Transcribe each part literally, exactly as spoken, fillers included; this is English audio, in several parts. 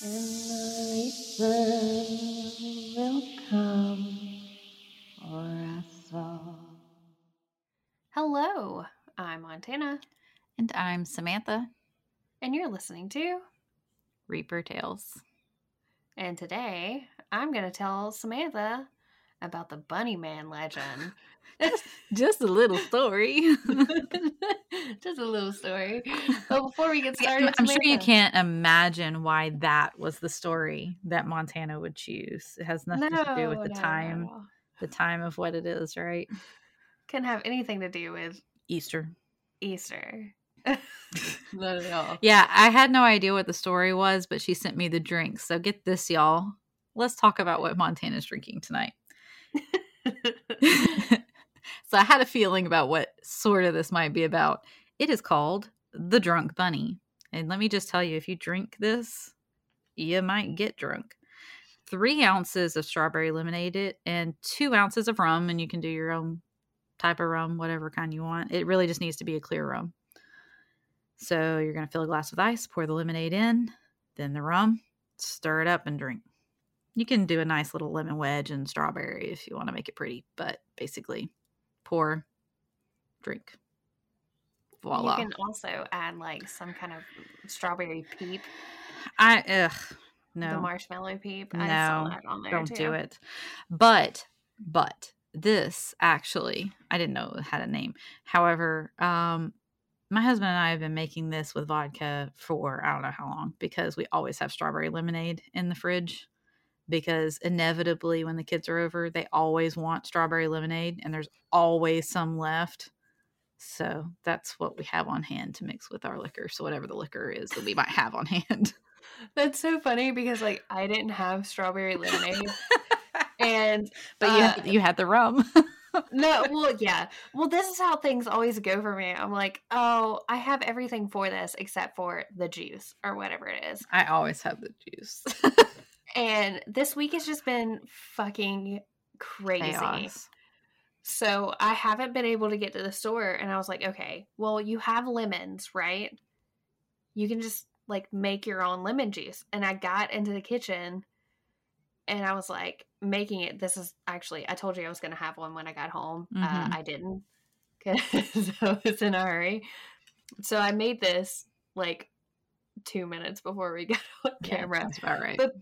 And the reaper will come, or I saw. Hello, I'm Montana. And I'm Samantha. And you're listening to Reaper Tales. And today, I'm going to tell Samantha about the Bunny Man legend. Just a little story. Just a little story. But before we get started, I'm Samantha. Sure you can't imagine why that was the story that Montana would choose. It has nothing no, to do with the no. time, the time of what it is, right? Can have anything to do with Easter. Easter. Not at all. Yeah, I had no idea what the story was, but she sent me the drinks. So get this, y'all. Let's talk about what Montana's drinking tonight. So I had a feeling about what sort of this might be about. It is called The Drunk Bunny. And let me just tell you, if you drink this, you might get drunk. Three ounces of strawberry lemonade and two ounces of rum. And you can do your own type of rum, whatever kind you want. It really just needs to be a clear rum. So you're going to fill a glass with ice, pour the lemonade in, then the rum, stir it up and drink. You can do a nice little lemon wedge and strawberry if you want to make it pretty, but basically pour, drink. Voila. You can also add like some kind of strawberry peep. I, ugh, no. The marshmallow peep. No, I saw that on there don't too. do it. But, but this actually, I didn't know it had a name. However, um, my husband and I have been making this with vodka for I don't know how long because we always have strawberry lemonade in the fridge because inevitably when the kids are over, they always want strawberry lemonade and there's always some left. So that's what we have on hand to mix with our liquor. So whatever the liquor is that we might have on hand. That's so funny because like I didn't have strawberry lemonade and but uh, you had, you had the rum. No, well, yeah. Well, this is how things always go for me. I'm like, oh, I have everything for this except for the juice or whatever it is. I always have the juice. And this week has just been fucking crazy. Chaos. So I haven't been able to get to the store. And I was like, okay, well, you have lemons, right? You can just like make your own lemon juice. And I got into the kitchen and I was like, making it, this is actually, I told you I was going to have one when I got home. Mm-hmm. Uh, I didn't because I was in a hurry. So I made this like two minutes before we got on camera. Yeah, that's about right. But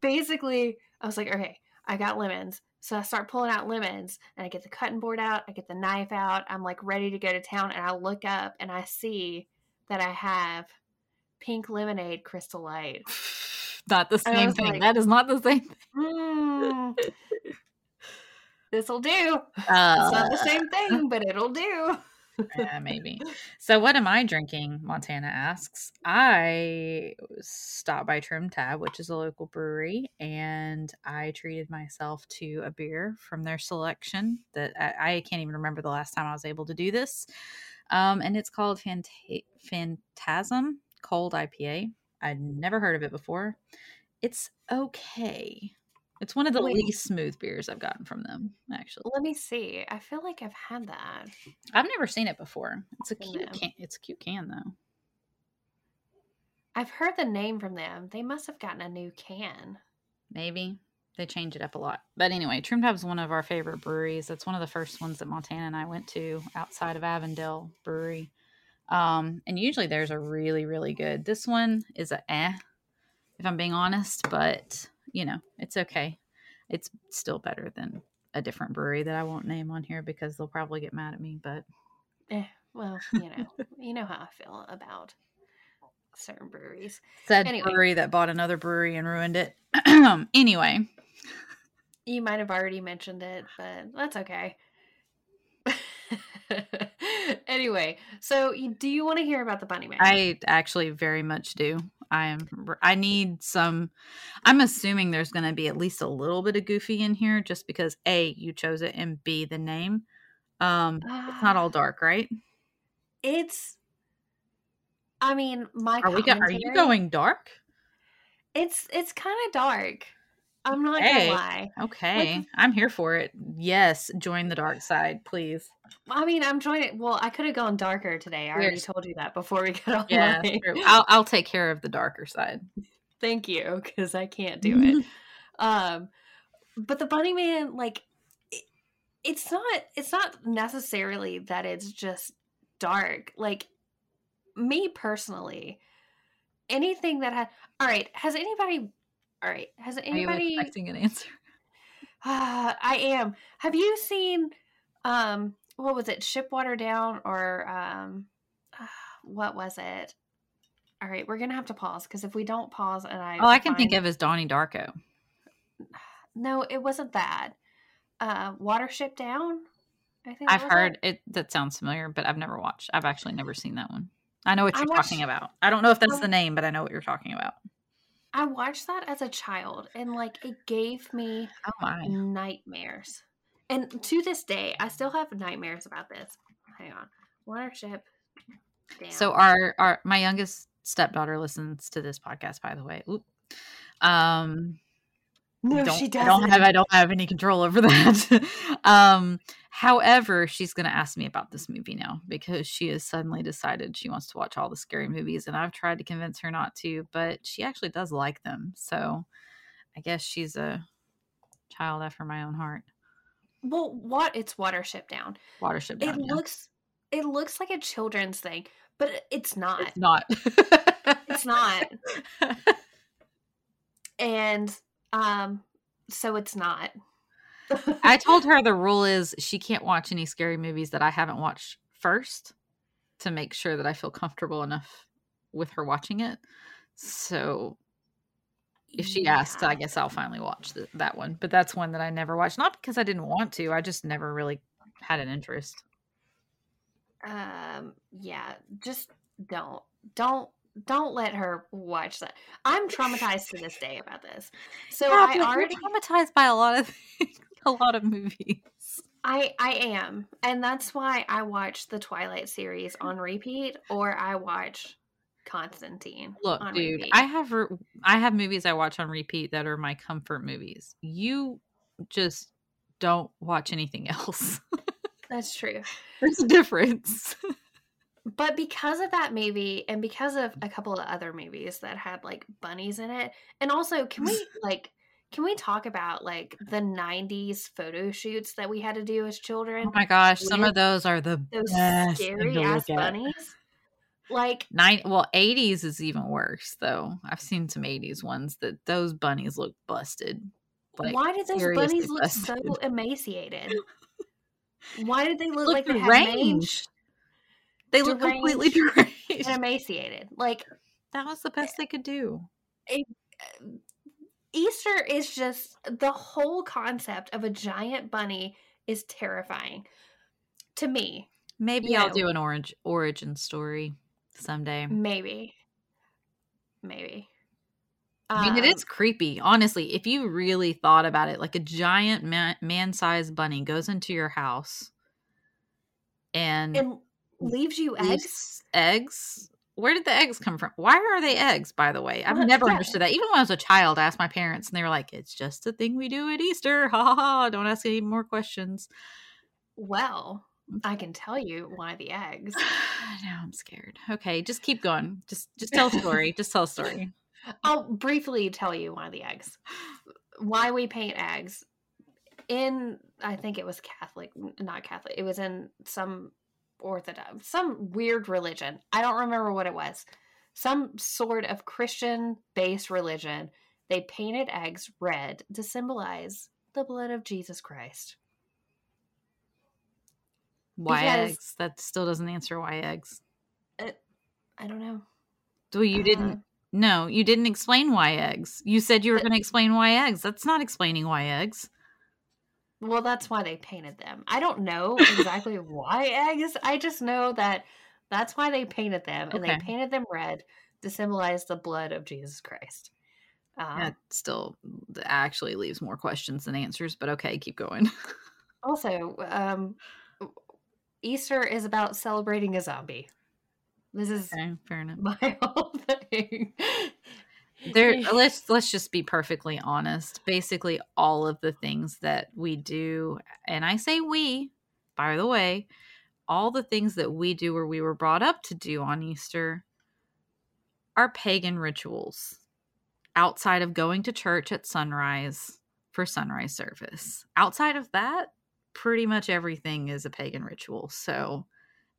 basically, I was like, okay, I got lemons. So I start pulling out lemons and I get the cutting board out. I get the knife out. I'm like ready to go to town. And I look up and I see that I have pink lemonade Crystal Light. Not the same thing. Like, that is not the same thing. Mm, this'll do. Uh, it's not the same thing, but it'll do. Yeah, maybe. So what am I drinking? Montana asks. I stopped by Trim Tab, which is a local brewery, and I treated myself to a beer from their selection that I, I can't even remember the last time I was able to do this. Um, and it's called Phanta- Phantasm Cold I P A. I'd never heard of it before. It's okay. It's one of the Wait. least smooth beers I've gotten from them, actually. Let me see. I feel like I've had that. I've never seen it before. It's a cute can. It's a cute can, though. I've heard the name from them. They must have gotten a new can. Maybe. They change it up a lot. But anyway, Trim Tab is one of our favorite breweries. That's one of the first ones that Montana and I went to outside of Avondale Brewery. Um, and usually there's a really, really good, this one is a eh, if I'm being honest, but you know, it's okay. It's still better than a different brewery that I won't name on here because they'll probably get mad at me, but eh, well, you know, you know how I feel about certain breweries. Said anyway. Brewery that bought another brewery and ruined it. Anyway. You might've already mentioned it, but that's okay. Anyway, so do you want to hear about the Bunny Man? I actually very much do. I am. I need some. I'm assuming there's going to be at least a little bit of goofy in here, just because A, you chose it, and B, the name. Um, uh, it's not all dark, right? It's. I mean, my. Are we? Go, are you going dark? It's it's kind of dark. I'm not hey, gonna lie. Okay, like, I'm here for it. Yes, join the dark side, please. I mean, I'm joining. Well, I could have gone darker today. I Weird. already told you that before we got on. Yeah, I'll, I'll take care of the darker side. Thank you, because I can't do it. Um, but the Bunny Man, like, it, it's not it's not necessarily that it's just dark. Like, me personally, anything that has... All right, has anybody... All right, has anybody... I'm expecting an answer. Uh, I am. Have you seen... Um, what was it? Shipwater Down or... Um, uh, what was it? All right, we're going to have to pause, because if we don't pause and I... All I can think it, of is Donnie Darko. No, it wasn't that. Uh, Watership Down? I think I've heard it. it. That sounds familiar, but I've never watched. I've actually never seen that one. I know what you're watched, talking about. I don't know if that's I, the name, but I know what you're talking about. I watched that as a child, and like it gave me oh my. nightmares. And to this day, I still have nightmares about this. Hang on. Watership Down. So our, our my youngest stepdaughter listens to this podcast, by the way. Oop. Um, no, don't, she doesn't. I don't have, I don't have any control over that. um, however, she's going to ask me about this movie now, because she has suddenly decided she wants to watch all the scary movies, and I've tried to convince her not to, but she actually does like them. So I guess she's a child after my own heart. Well, what it's Watership Down. Watership Down. It yeah. looks, it looks like a children's thing. But it's not. It's not. It's not. And um, so it's not. I told her the rule is she can't watch any scary movies that I haven't watched first, to make sure that I feel comfortable enough with her watching it. So if she yeah. asks, I guess I'll finally watch th- that one. But that's one that I never watched. Not because I didn't want to. I just never really had an interest. Um, yeah, just don't, don't, don't let her watch that. I'm traumatized to this day about this. So yeah, I already traumatized by a lot of, a lot of movies. I, I am. And that's why I watch the Twilight series on repeat, or I watch Constantine. Look, on dude, repeat. I have, re- I have movies I watch on repeat that are my comfort movies. You just don't watch anything else. That's true. There's a difference. But because of that movie, and because of a couple of other movies that had like bunnies in it, and also can we like can we talk about like the nineties photo shoots that we had to do as children? Oh my gosh, some of those are the those best scary ass bunnies. Like nine well, eighties is even worse though. I've seen some eighties ones that those bunnies look busted. Like, why did those bunnies look busted? So emaciated? Why did they look, look like they deranged? They look completely deranged and emaciated. Like that was the best it, they could do. It, Easter is just the whole concept of a giant bunny is terrifying to me. Maybe you I'll know. do an orange origin story someday. Maybe, maybe. I mean, it is creepy. Honestly, if you really thought about it, like a giant man- man-sized bunny goes into your house and, and leaves you leaves eggs. Eggs? Where did the eggs come from? Why are they eggs, by the way? I've never yeah. understood that. Even when I was a child, I asked my parents and they were like, it's just a thing we do at Easter. Ha ha ha. Don't ask any more questions. Well, I can tell you why the eggs. Now I'm scared. Okay, just keep going. Just, just tell a story. just tell a story. I'll briefly tell you why the eggs, why we paint eggs in, I think it was Catholic, not Catholic. It was in some Orthodox, some weird religion. I don't remember what it was. Some sort of Christian based religion. They painted eggs red to symbolize the blood of Jesus Christ. Why because, eggs? That still doesn't answer why eggs. Uh, I don't know. Well, you uh, didn't. No, you didn't explain why eggs. You said you were going to explain why eggs. That's not explaining why eggs. Well, that's why they painted them. I don't know exactly why eggs. I just know that that's why they painted them. And okay. they painted them red to symbolize the blood of Jesus Christ. Um, that still actually leaves more questions than answers. But okay, keep going. Also, um, Easter is about celebrating a zombie. This is okay, fair enough. My whole thing. There, let's let's just be perfectly honest. Basically, all of the things that we do, and I say we, by the way, all the things that we do or we were brought up to do on Easter are pagan rituals. outside of going to church at sunrise for sunrise service. Outside of that, pretty much everything is a pagan ritual. So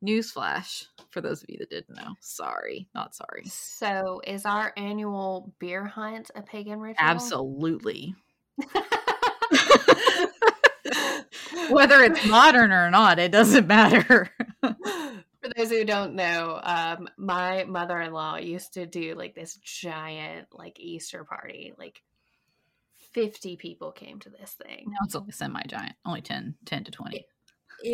newsflash for those of you that didn't know. Sorry, not sorry. So is our annual beer hunt a pagan ritual? Absolutely. Whether it's modern or not, it doesn't matter. For those who don't know, um, my mother-in-law used to do like this giant like Easter party. Like fifty people came to this thing. Now it's only semi-giant, only ten, ten to twenty. It,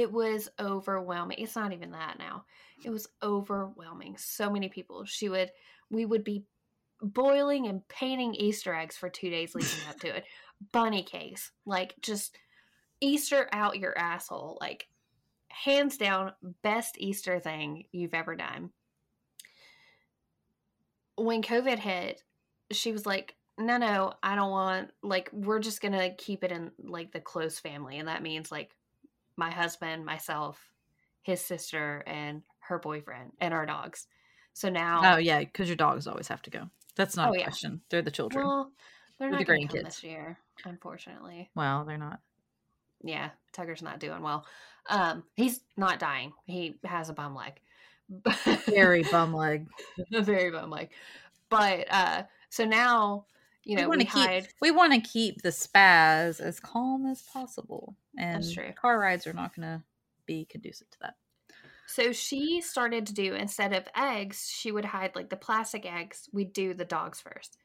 it was overwhelming. It's not even that now. It was overwhelming. So many people. She would, we would be boiling and painting Easter eggs for two days leading up to it. Bunny cakes, like just Easter out your asshole, like hands down best Easter thing you've ever done. When COVID hit, she was like, no, no, I don't want, like, we're just going to keep it in like the close family. And that means like my husband, myself, his sister and her boyfriend and our dogs. So now. Oh yeah. Cause your dogs always have to go. That's not oh, a yeah. question. They're the children. Well, they're not the going to come this year, unfortunately. Well, they're not. Yeah, Tucker's not doing well. Um, he's not dying. He has a bum leg. Very bum leg. Very bum leg. But uh, so now, you know, we, we hide. Keep, we want to keep the spaz as calm as possible. And that's true. Car rides are not going to be conducive to that. So she started to do, instead of eggs, she would hide like the plastic eggs. We'd do the dogs first.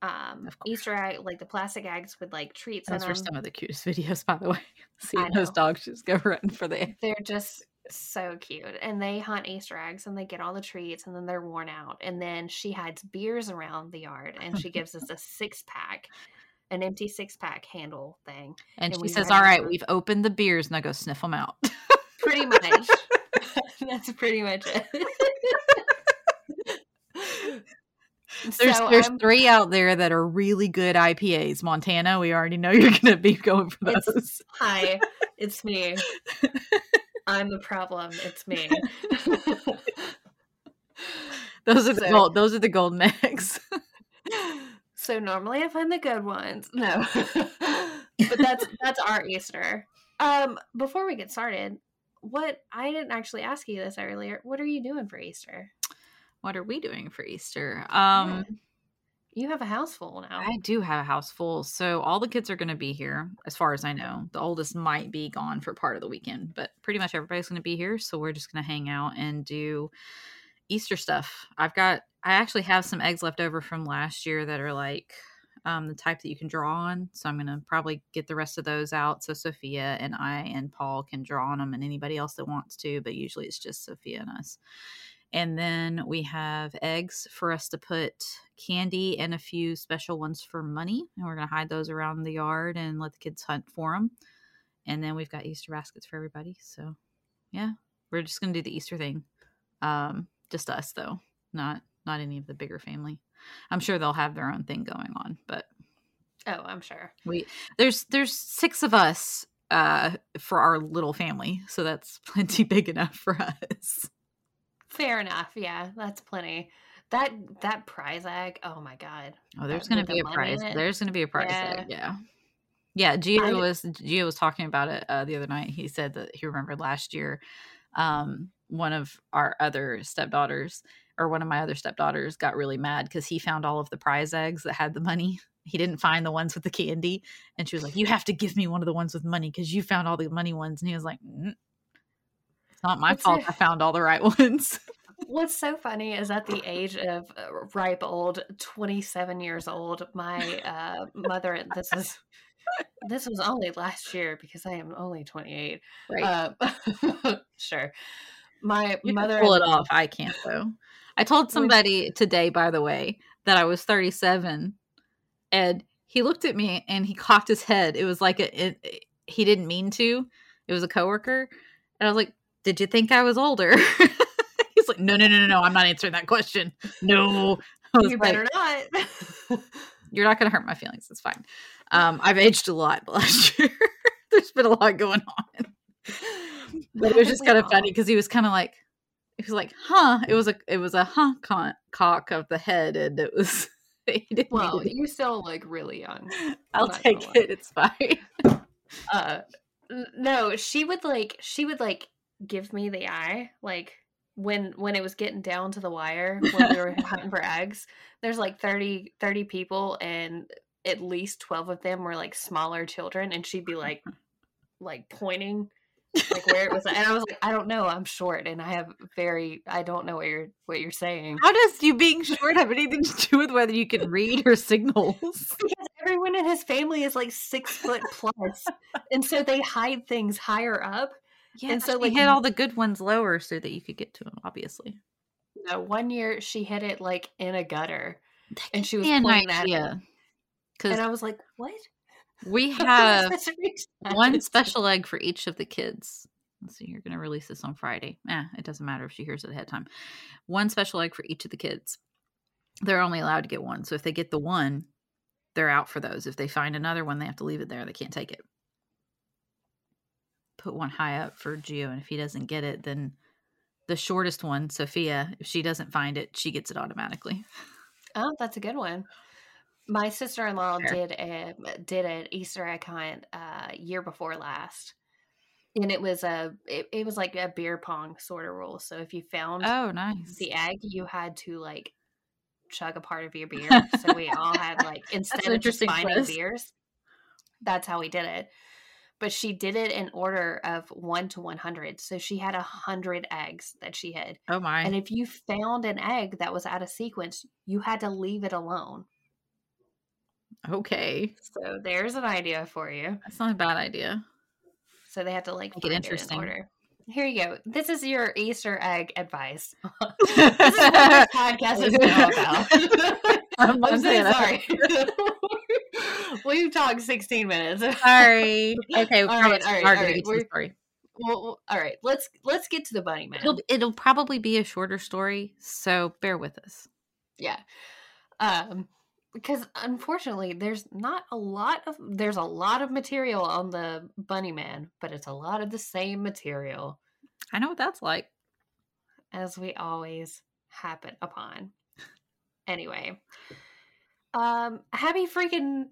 Um, Easter egg, like the plastic eggs with like treats. Those were some of the cutest videos, by the way. Seeing those dogs just go running for the eggs. They're just so cute. And they hunt Easter eggs and they get all the treats and then they're worn out. And then she hides beers around the yard and she gives us a six pack, an empty six pack handle thing. And, and she says, all right, them. We've opened the beers. Now go sniff them out. Pretty much. That's pretty much it. There's so, there's um, three out there that are really good I P As. Montana, we already know you're going to be going for those. It's, hi, it's me. I'm the problem. It's me. Those are so, the gold, those are the golden eggs. So normally I find the good ones. No, but that's that's our Easter. Um, before we get started, what I didn't actually ask you this earlier. What are you doing for Easter? What are we doing for Easter? Um, you have a house full now. I do have a house full. So all the kids are going to be here, as far as I know. The oldest might be gone for part of the weekend, but pretty much everybody's going to be here. So we're just going to hang out and do Easter stuff. I've got, I actually have some eggs left over from last year that are like um, the type that you can draw on. So I'm going to probably get the rest of those out. So Sophia and I and Paul can draw on them and anybody else that wants to, but usually it's just Sophia and us. And then we have eggs for us to put candy and a few special ones for money. And we're going to hide those around the yard and let the kids hunt for them. And then we've got Easter baskets for everybody. So, yeah, we're just going to do the Easter thing. Um, just us, though, not not any of the bigger family. I'm sure they'll have their own thing going on. But oh, I'm sure. we There's, there's six of us uh, for our little family. So that's plenty big enough for us. Fair enough. Yeah, that's plenty. That that prize egg. Oh my god. Oh, there's gonna be a prize. There's gonna be a prize egg. Yeah. Yeah. Gio was Gio was talking about it uh, the other night. He said that he remembered last year, um, one of our other stepdaughters or one of my other stepdaughters got really mad because he found all of the prize eggs that had the money. He didn't find the ones with the candy, and she was like, "You have to give me one of the ones with money because you found all the money ones." And he was like, mm. It's not my What's fault it? I found all the right ones. What's so funny is at the age of ripe old twenty-seven years old, my uh, mother, this is this was only last year because I am only twenty-eight. Right. Uh, sure. My you mother. Can pull it off. I can't though. I told somebody today, by the way, that I was thirty-seven and he looked at me and he cocked his head. It was like a, it, he didn't mean to. It was a coworker. And I was like, did you think I was older? He's like, no, no, no, no, no. I'm not answering that question. No. You better like, not. You're not going to hurt my feelings. It's fine. Um, I've aged a lot last year. There's been a lot going on. But it was just kind of funny because he was kind of like, he was like, huh. It was a, it was a huh con- cock of the head. And it was, They didn't well, you still look really young. I'll take it. It's fine. uh, no, she would like, she would like give me the eye, like when, when it was getting down to the wire, when we were hunting for eggs, there's like thirty, thirty people and at least twelve of them were like smaller children. And she'd be like, like pointing like where it was. And I was like, I don't know. I'm short and I have very, I don't know what you're, what you're saying. How does you being short have anything to do with whether you can read or signals? Because everyone in his family is like six foot plus. And so they hide things higher up. Yeah, and so we like, hid all the good ones lower so that you could get to them, obviously. No, one year she hid it like in a gutter that and she was pointing at it. And I was like, what? We have one special egg for each of the kids. Let's see, you're going to release this on Friday. Eh, it doesn't matter if she hears it ahead of time. One special egg for each of the kids. They're only allowed to get one. So if they get the one, they're out for those. If they find another one, they have to leave it there. They can't take it. Put one high up for Gio, and if he doesn't get it, then the shortest one, Sophia, if she doesn't find it, she gets it automatically. Oh, that's a good one. My sister-in-law sure. did a did an Easter egg hunt uh, year before last, and it was a it, it was like a beer pong sort of rule. So if you found oh nice the egg, you had to like chug a part of your beer. So we all had like instead of just finding place. beers, that's how we did it. But she did it in order of one to one hundred. So she had one hundred eggs that she hid. Oh, my. And if you found an egg that was out of sequence, you had to leave it alone. Okay. So there's an idea for you. That's not a bad idea. So they have to, like, make it interesting. It in order. Here you go. This is your Easter egg advice. This is what this podcast is all about. I'm, I'm so sorry. We've talked sixteen minutes. Sorry. Okay. All right. All right. All right. We're, story. Well, all right. Let's let's get to the bunny man. It'll, it'll probably be a shorter story, so bear with us. Yeah. Um, because unfortunately, there's not a lot of there's a lot of material on the bunny man, but it's a lot of the same material. I know what that's like. As we always happen upon. Anyway. Um, happy freaking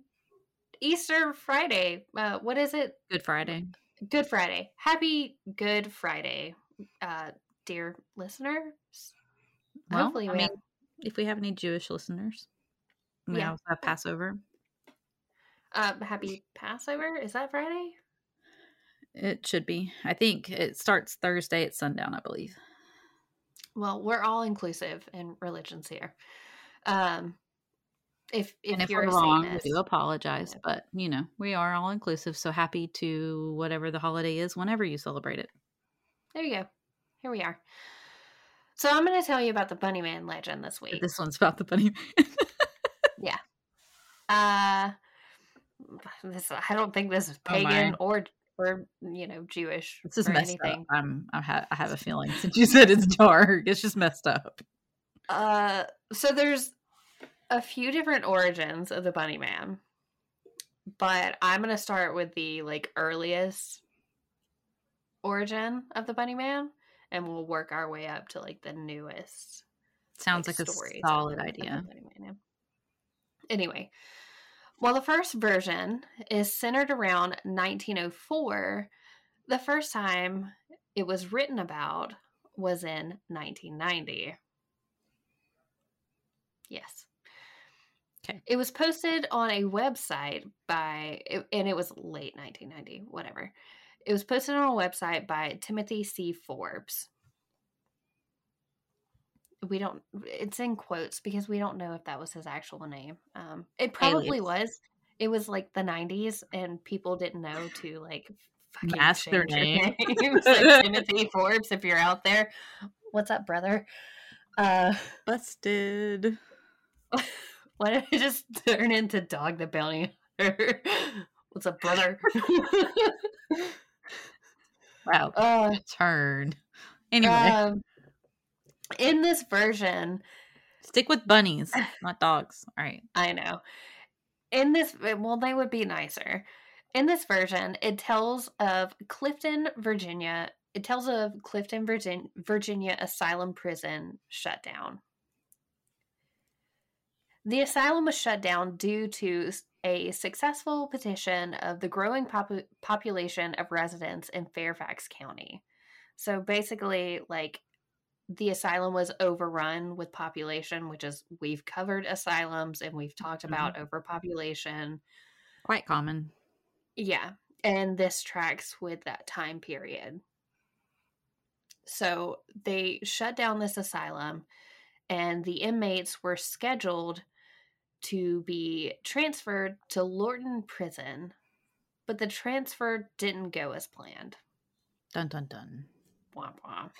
Easter Friday. Uh, what is it? Good Friday. Good Friday. Happy Good Friday, uh, dear listeners. Well, Hopefully, we I mean, have... if we have any Jewish listeners, we yeah. also have Passover. Um, happy Passover. Is that Friday? It should be. I think it starts Thursday at sundown, I believe. Well, we're all inclusive in religions here. Um, If if, and if you're we're wrong, we do apologize, yeah. but you know we are all inclusive. So happy to whatever the holiday is, whenever you celebrate it. There you go. Here we are. So I'm going to tell you about the Bunny Man legend this week. This one's about the Bunny Man. yeah. Uh, this I don't think this is pagan oh or or you know Jewish. This is or messed anything. Up. I'm I have, I have a feeling since you said it's dark, it's just messed up. Uh, so there's. A few different origins of the Bunny Man, but I'm going to start with the like earliest origin of the Bunny Man, and we'll work our way up to like the newest. Sounds like, like a solid idea. Anyway, well, the first version is centered around nineteen oh four. The first time it was written about was in nineteen ninety. Yes. Okay. It was posted on a website by, and it was late nineteen ninety, whatever. It was posted on a website by Timothy C. Forbes. We don't, it's in quotes because we don't know if that was his actual name. Um, it probably Alias. was. It was like the nineties and people didn't know to like fucking Mask their name. It was like Timothy Forbes, if you're out there. What's up, brother? Uh, Busted. Why did I just turn into Dog the Bounty Hunter? What's up, brother? wow. Uh, turn. Anyway. Um, in this version. Stick with bunnies, not dogs. All right. I know. In this, well, they would be nicer. In this version, it tells of Clifton, Virginia. It tells of Clifton, Virgin, Virginia asylum prison shutdown. The asylum was shut down due to a successful petition of the growing pop- population of residents in Fairfax County. So basically, like, the asylum was overrun with population, which is, we've covered asylums and we've talked about mm-hmm. overpopulation. Quite common. Yeah. And this tracks with that time period. So they shut down this asylum, and the inmates were scheduled to be transferred to Lorton Prison, but the transfer didn't go as planned. Dun, dun, dun. Womp, womp.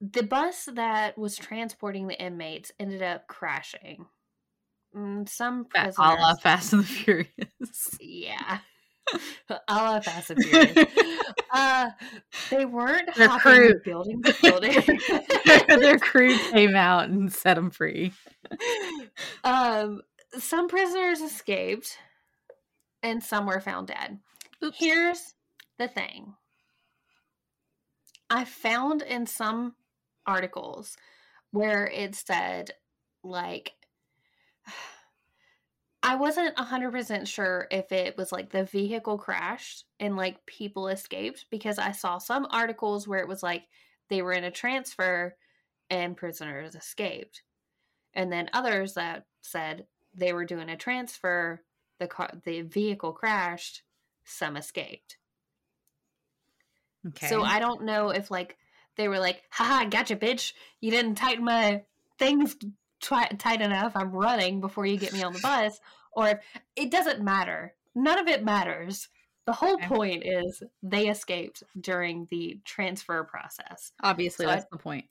The bus that was transporting the inmates ended up crashing. Some prisoners... A la Fast and the Furious. Yeah. A la Fast and Furious. Uh, they weren't Their hopping crew. building to building. Their crew came out and set them free. Um, some prisoners escaped, and some were found dead. Oops. Here's the thing. I found in some articles where it said, like, I wasn't one hundred percent sure if it was, like, the vehicle crashed and, like, people escaped, because I saw some articles where it was, like, they were in a transfer and prisoners escaped. And then others that said they were doing a transfer, the car, the vehicle crashed, some escaped. Okay. So I don't know if, like, they were like, haha, gotcha, bitch. You didn't tighten my things twi- tight enough. I'm running before you get me on the bus. Or if, it doesn't matter. None of it matters. The whole okay. point is they escaped during the transfer process. Obviously, so that's I, the point.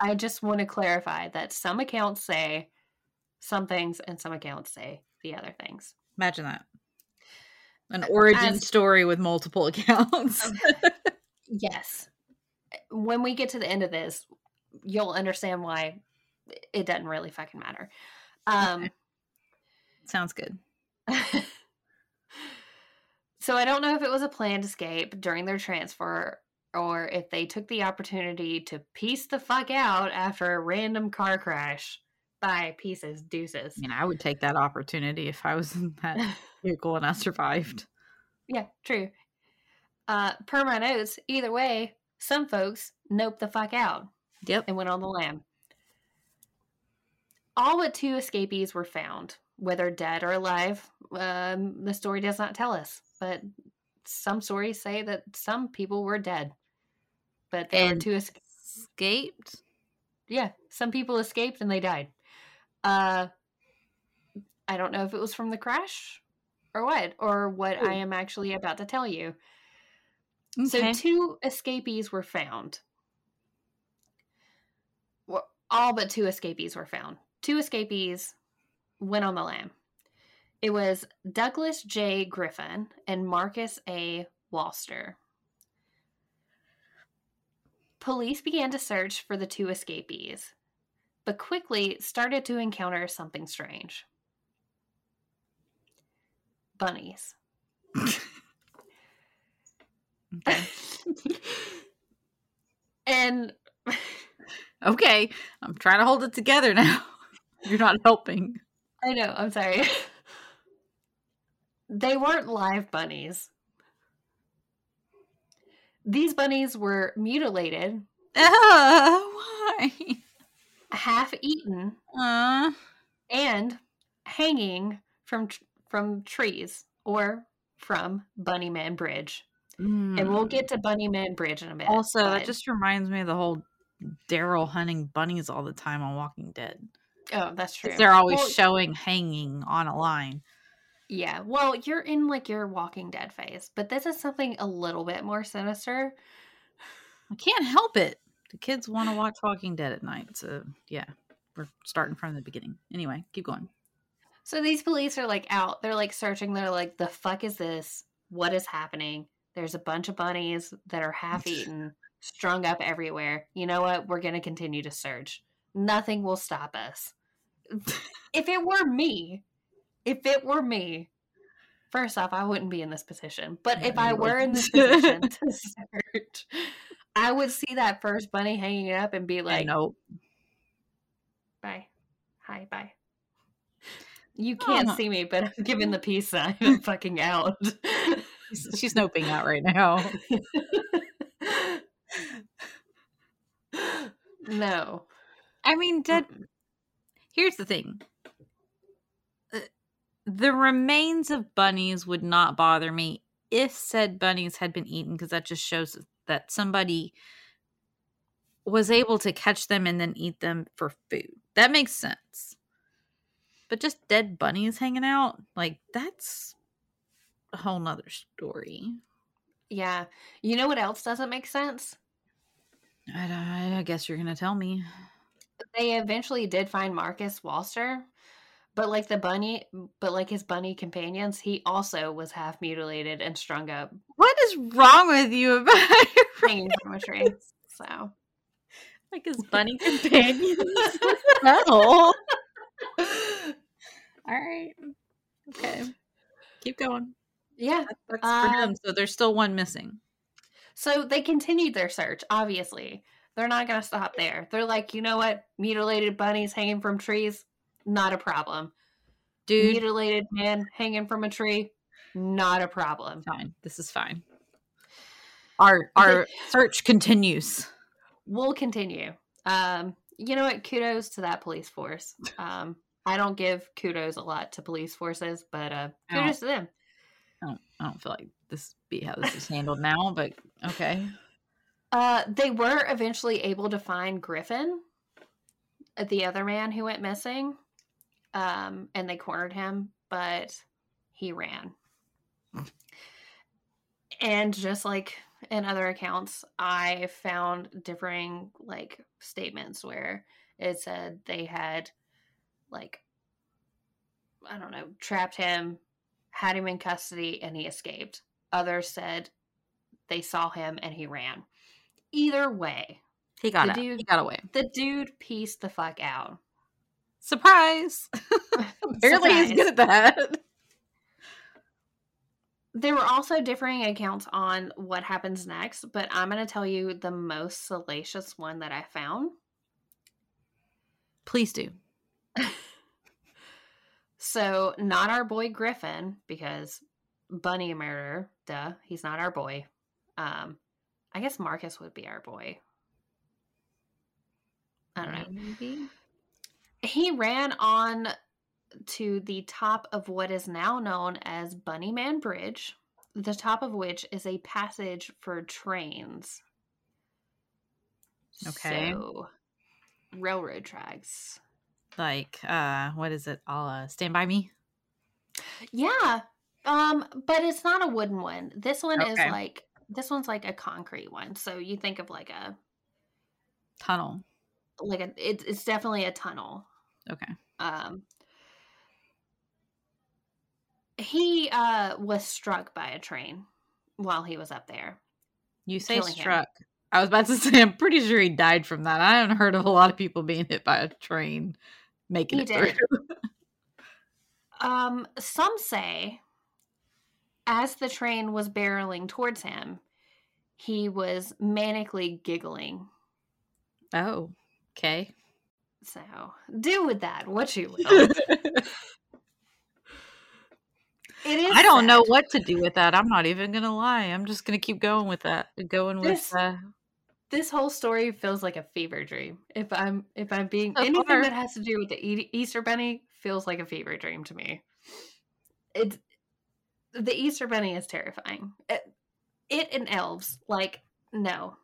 I just want to clarify that some accounts say some things and some accounts say the other things. Imagine that. An origin As, story with multiple accounts. Yes. When we get to the end of this, you'll understand why it doesn't really fucking matter. Um, okay. Sounds good. So I don't know if it was a planned escape during their transfer or if they took the opportunity to peace the fuck out after a random car crash. By pieces, deuces. I mean, I would take that opportunity if I was in that vehicle and I survived. Yeah, true. Uh, per my notes, either way, some folks noped the fuck out. Yep. And went on the lam. All but two escapees were found, whether dead or alive. Um, the story does not tell us, but some stories say that some people were dead. But there and were two es- escaped? Yeah, some people escaped and they died. Uh, I don't know if it was from the crash or what, or what Ooh. I am actually about to tell you. Okay. So two escapees were found. Well, all but two escapees were found. Two escapees went on the lam. It was Douglas J. Griffin and Marcus A. Walster. Police began to search for the two escapees, but quickly started to encounter something strange. Bunnies. Okay. and... Okay, I'm trying to hold it together now. You're not helping. I know, I'm sorry. They weren't live bunnies. These bunnies were mutilated. Uh, why? Half-eaten, uh, and hanging from from trees or from Bunny Man Bridge, mm. and we'll get to Bunny Man Bridge in a minute. Also, but... that just reminds me of the whole Daryl hunting bunnies all the time on Walking Dead. Oh, that's true. They're always well, showing hanging on a line. Yeah, well, you're in like your Walking Dead phase, but this is something a little bit more sinister. I can't help it. The kids want to watch Walking Dead at night. So, yeah, we're starting from the beginning. Anyway, keep going. So these police are, like, out. They're, like, searching. They're like, the fuck is this? What is happening? There's a bunch of bunnies that are half-eaten, strung up everywhere. You know what? We're going to continue to search. Nothing will stop us. If it were me, if it were me, first off, I wouldn't be in this position. But yeah, if I were wouldn't. in this position to search... I would see that first bunny hanging up and be like, hey, "Nope, bye, hi, bye." You can't oh. see me, but I'm giving the peace sign. I'm fucking out. she's, she's noping out right now. No. I mean, dead. Here's the thing. The remains of bunnies would not bother me if said bunnies had been eaten, because that just shows that somebody was able to catch them and then eat them for food. That makes sense. But just dead bunnies hanging out, like, that's a whole nother story. Yeah. You know what else doesn't make sense? I, don't, I guess you're going to tell me. They eventually did find Marcus Walster, but like the bunny, but like his bunny companions, he also was half mutilated and strung up. What is wrong with you about hanging from a tree? So, like his bunny companions. All right. Okay. Keep going. Yeah. That sucks for him. So there's still one missing. So they continued their search, obviously. They're not going to stop there. They're like, you know what? Mutilated bunnies hanging from trees, not a problem. Dude. Mutilated man hanging from a tree, not a problem. Fine. This is fine. Our our search continues. We'll continue. Um, you know what? Kudos to that police force. Um, I don't give kudos a lot to police forces, but uh, kudos to them. I don't, I don't feel like this be how this is handled now, but okay. Uh, they were eventually able to find Griffin, the other man who went missing, um, and they cornered him, but he ran. And just like in other accounts, I found differing like statements where it said they had, like, I don't know, trapped him, had him in custody, and he escaped. Others said they saw him and he ran. Either way, he got it. He got away. The dude pieced the fuck out. Surprise! Barely as good at that. There were also differing accounts on what happens next, but I'm going to tell you the most salacious one that I found. Please do. So, not our boy Griffin, because bunny murderer, duh, he's not our boy. Um, I guess Marcus would be our boy. I don't know. Maybe. He ran on to the top of what is now known as Bunny Man Bridge, the top of which is a passage for trains. Okay. So, railroad tracks. Like, uh, what is it? I'll uh, Stand By Me? Yeah. Um, but it's not a wooden one. This one okay. is like... This one's like a concrete one. So you think of like a tunnel, like a, it, it's definitely a tunnel. Okay. Um, he, uh, was struck by a train while he was up there. You say struck. Him. I was about to say, I'm pretty sure he died from that. I haven't heard of a lot of people being hit by a train making he it did. through. um, some say, as the train was barreling towards him, he was manically giggling. Oh, okay. So, do with that what you will. It is I don't sad. know what to do with that. I'm not even going to lie. I'm just going to keep going with that. Going this, with uh... this whole story feels like a fever dream. If I'm if I'm being so anything far. that has to do with the e- Easter Bunny feels like a fever dream to me. It's The Easter Bunny is terrifying. It, it and elves, like, no.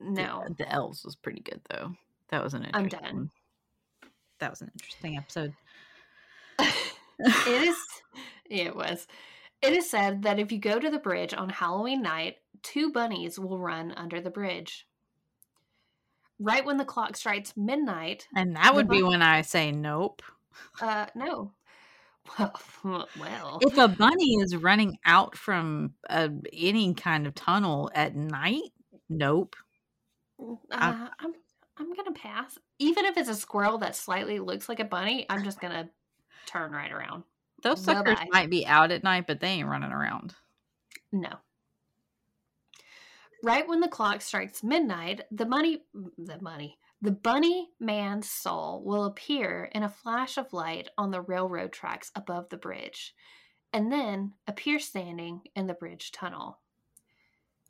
No. Yeah, the elves was pretty good, though. That was an interesting... I'm done. One. That was an interesting episode. It is... It was. It is said that if you go to the bridge on Halloween night, two bunnies will run under the bridge. Right when the clock strikes midnight... And that would be bunny, when I say nope. Uh, no. Well, if a bunny is running out from uh, any kind of tunnel at night, nope. Uh, I, I'm I'm gonna pass. Even if it's a squirrel that slightly looks like a bunny, I'm just gonna turn right around. Those suckers Bye-bye. might be out at night, but they ain't running around. No. Right when the clock strikes midnight, the bunny, the bunny, The bunny man's soul will appear in a flash of light on the railroad tracks above the bridge, and then appear standing in the bridge tunnel.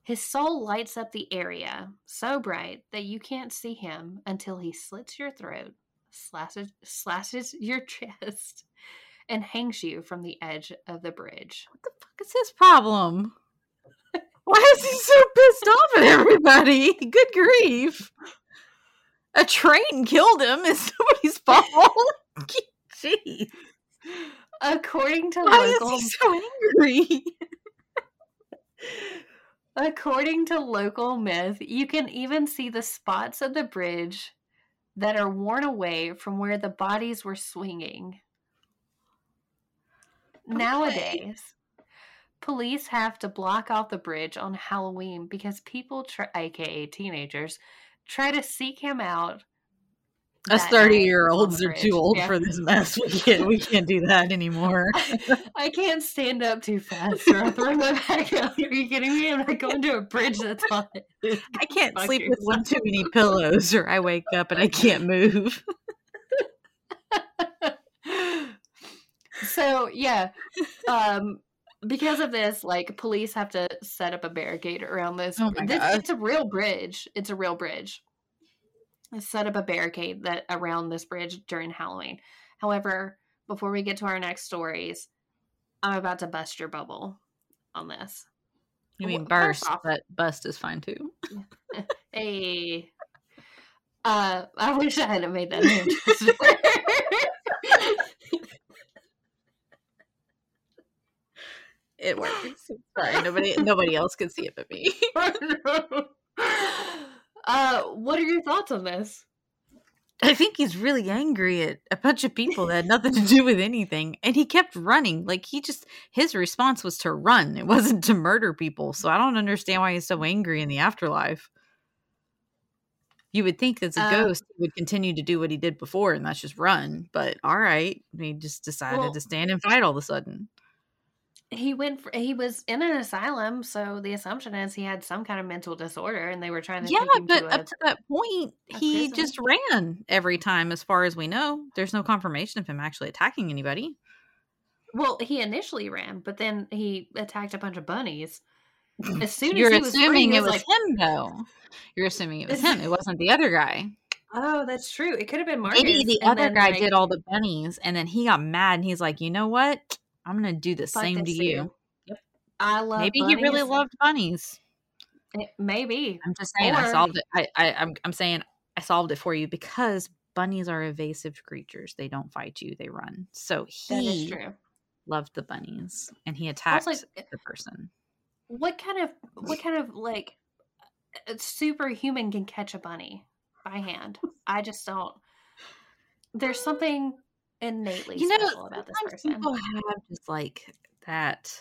His soul lights up the area so bright that you can't see him until he slits your throat, slashes, slashes your chest, and hangs you from the edge of the bridge. What the fuck is his problem? Why is he so pissed off at everybody? Good grief. A train killed him. Is nobody's fault? Jeez. According to Why local, is he so angry? According to local myth, you can even see the spots of the bridge that are worn away from where the bodies were swinging. Okay. Nowadays, police have to block off the bridge on Halloween because people, try, aka teenagers, try to seek him out. Us thirty-year-olds are too old yeah. for this mess. We can't, we can't do that anymore. I, I can't stand up too fast, or I'll throw my back out. Are you kidding me? I'm not going to a bridge that's on it. I can't sleep yourself. with one too many pillows, or I wake up and I can't move. So, yeah. Um... Because of this, like, police have to set up a barricade around this. Oh my this God. It's a real bridge. It's a real bridge. They set up a barricade that around this bridge during Halloween. However, before we get to our next stories, I'm about to bust your bubble on this. You mean well, burst, but bust is fine too. Hey. Uh, I wish I hadn't made that name. It works. Sorry, nobody nobody else could see it but me. uh, what are your thoughts on this? I think he's really angry at a bunch of people that had nothing to do with anything. And he kept running. Like, he just, his response was to run. It wasn't to murder people. So I don't understand why he's so angry in the afterlife. You would think that's a um, ghost he would continue to do what he did before, and that's just run. But all right, he just decided well, to stand and fight all of a sudden. He went. For, he was in an asylum, so the assumption is he had some kind of mental disorder, and they were trying to. Yeah, take him but to up a, to that point, he prison. just ran every time. As far as we know, there's no confirmation of him actually attacking anybody. Well, he initially ran, but then he attacked a bunch of bunnies. As soon as you're he was assuming free, it was like, him, though, you're assuming it was him. It wasn't the other guy. Oh, that's true. It could have been Marcus. Maybe the other guy like, did all the bunnies, and then he got mad, and he's like, "You know what? I'm going to do the Fuck same to you. you. Yep. I love Maybe bunnies. he really loved bunnies. It, maybe. I'm just saying or, I solved it. I, I, I'm, I'm saying I solved it for you because bunnies are evasive creatures. They don't fight you. They run. So he loved the bunnies and he attacked like, the person. What kind of, what kind of like superhuman can catch a bunny by hand? I just don't. There's something... innately you know, special about this person. People have just like that,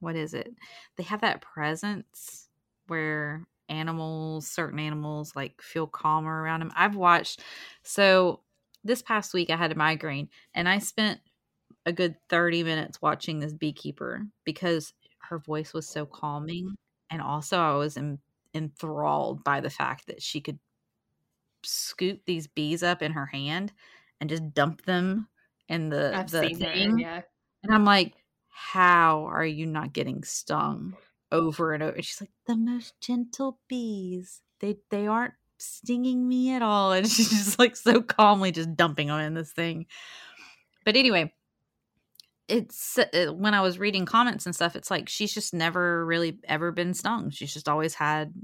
what is it? They have that presence where animals, certain animals like feel calmer around them. I've watched, so this past week I had a migraine and I spent a good thirty minutes watching this beekeeper because her voice was so calming. And also I was en- enthralled by the fact that she could scoop these bees up in her hand and just dump them in the, the thing. Her, yeah. And I'm like, how are you not getting stung over and over? And she's like, the most gentle bees. They they aren't stinging me at all. And she's just like so calmly just dumping them in this thing. But anyway, it's it, when I was reading comments and stuff, it's like she's just never really ever been stung. She's just always had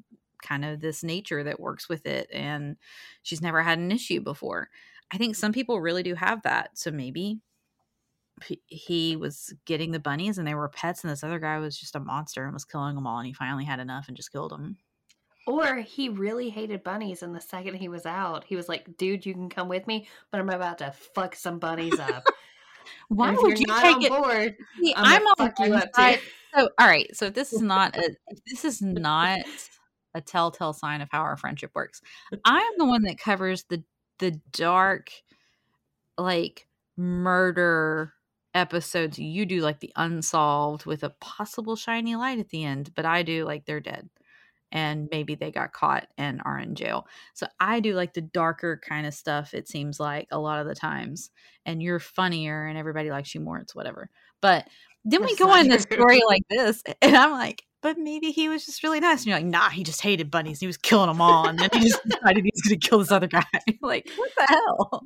kind of this nature that works with it. And she's never had an issue before. I think some people really do have that. So maybe he was getting the bunnies and they were pets and this other guy was just a monster and was killing them all and he finally had enough and just killed them. Or he really hated bunnies and the second he was out, he was like, dude, you can come with me, but I'm about to fuck some bunnies up. Why would you take it? Board, See, I'm, I'm on fuck you up too. So, all right. So if this is not a, if this is not a telltale sign of how our friendship works. I am the one that covers the the dark like murder episodes. You do like the unsolved with a possible shiny light at the end, but I do like they're dead and maybe they got caught and are in jail. So I do like the darker kind of stuff, it seems like, a lot of the times. And you're funnier and everybody likes you more. It's whatever. But then That's we go on this story like this, and I'm like, but maybe he was just really nice. And you're like, nah, he just hated bunnies. He was killing them all. And then he just decided he's going to kill this other guy. Like, what the hell?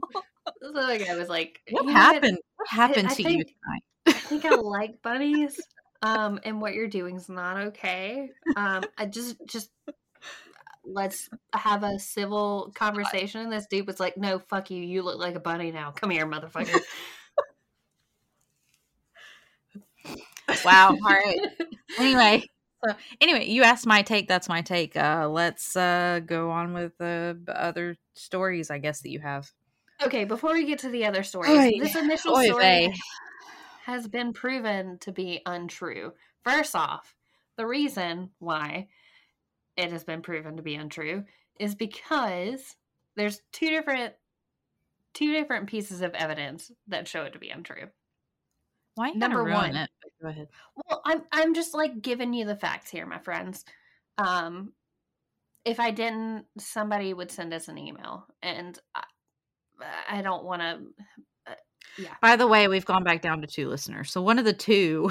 This other guy was like, what happened? What happened I, to I think, you tonight? I think I like bunnies. Um, and what you're doing is not okay. Um, I just, just let's have a civil conversation. And this dude was like, no, fuck you. You look like a bunny now. Come here, motherfucker. Wow. All right. Anyway. So anyway, you asked my take. That's my take. Uh, let's uh, go on with the other stories, I guess, that you have. Okay. Before we get to the other stories, Oy. this initial Oy story... Bay. has been proven to be untrue. First off, the reason why it has been proven to be untrue is because there's two different two different pieces of evidence that show it to be untrue. Why are you gonna ruin it? Go ahead. Well, I'm I'm just like giving you the facts here, my friends. Um, if I didn't, somebody would send us an email, and I, I don't want to. Yeah. By the way, we've gone back down to two listeners. So one of the two.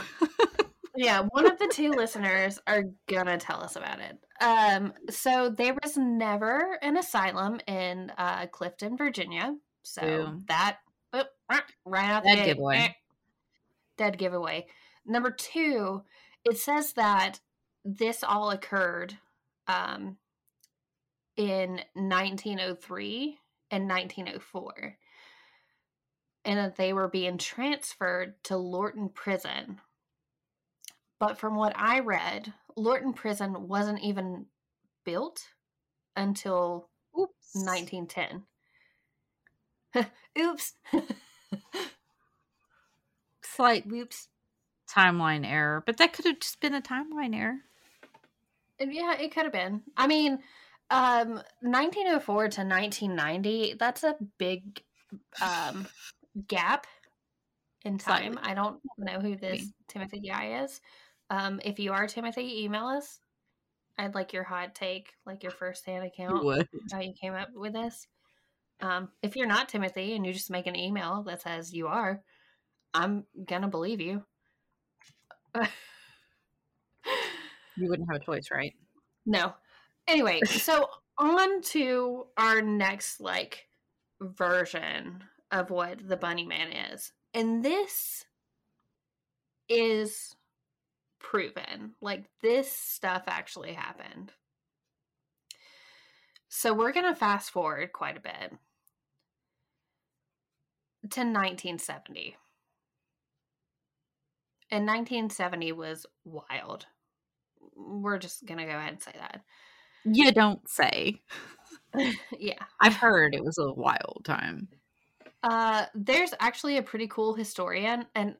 yeah, one of the two listeners are going to tell us about it. Um, so there was never an asylum in uh, Clifton, Virginia. So Boom. that, oh, right out the Dead giveaway. Dead giveaway. Number two, it says that this all occurred um, in nineteen oh three and nineteen oh four. And that they were being transferred to Lorton Prison. But from what I read, Lorton Prison wasn't even built until Oops. nineteen ten. Oops. Slight whoops. Timeline error. But that could have just been a timeline error. And yeah, it could have been. I mean, um, nineteen oh four to nineteen ninety, that's a big... Um, gap in time. Slightly. I don't know who this Me. Timothy guy is. Um, if you are Timothy, email us. I'd like your hot take, like your first-hand account, what? how you came up with this. Um, if you're not Timothy and you just make an email that says you are, I'm gonna believe you. You wouldn't have a choice, right? No. Anyway, so on to our next, like, version of what the Bunny Man is. And this is proven. Like, this stuff actually happened. So we're going to fast forward quite a bit to nineteen seventy. And nineteen seventy was wild. We're just going to go ahead and say that. You don't say. Yeah. I've heard it was a wild time. Uh, there's actually a pretty cool historian, and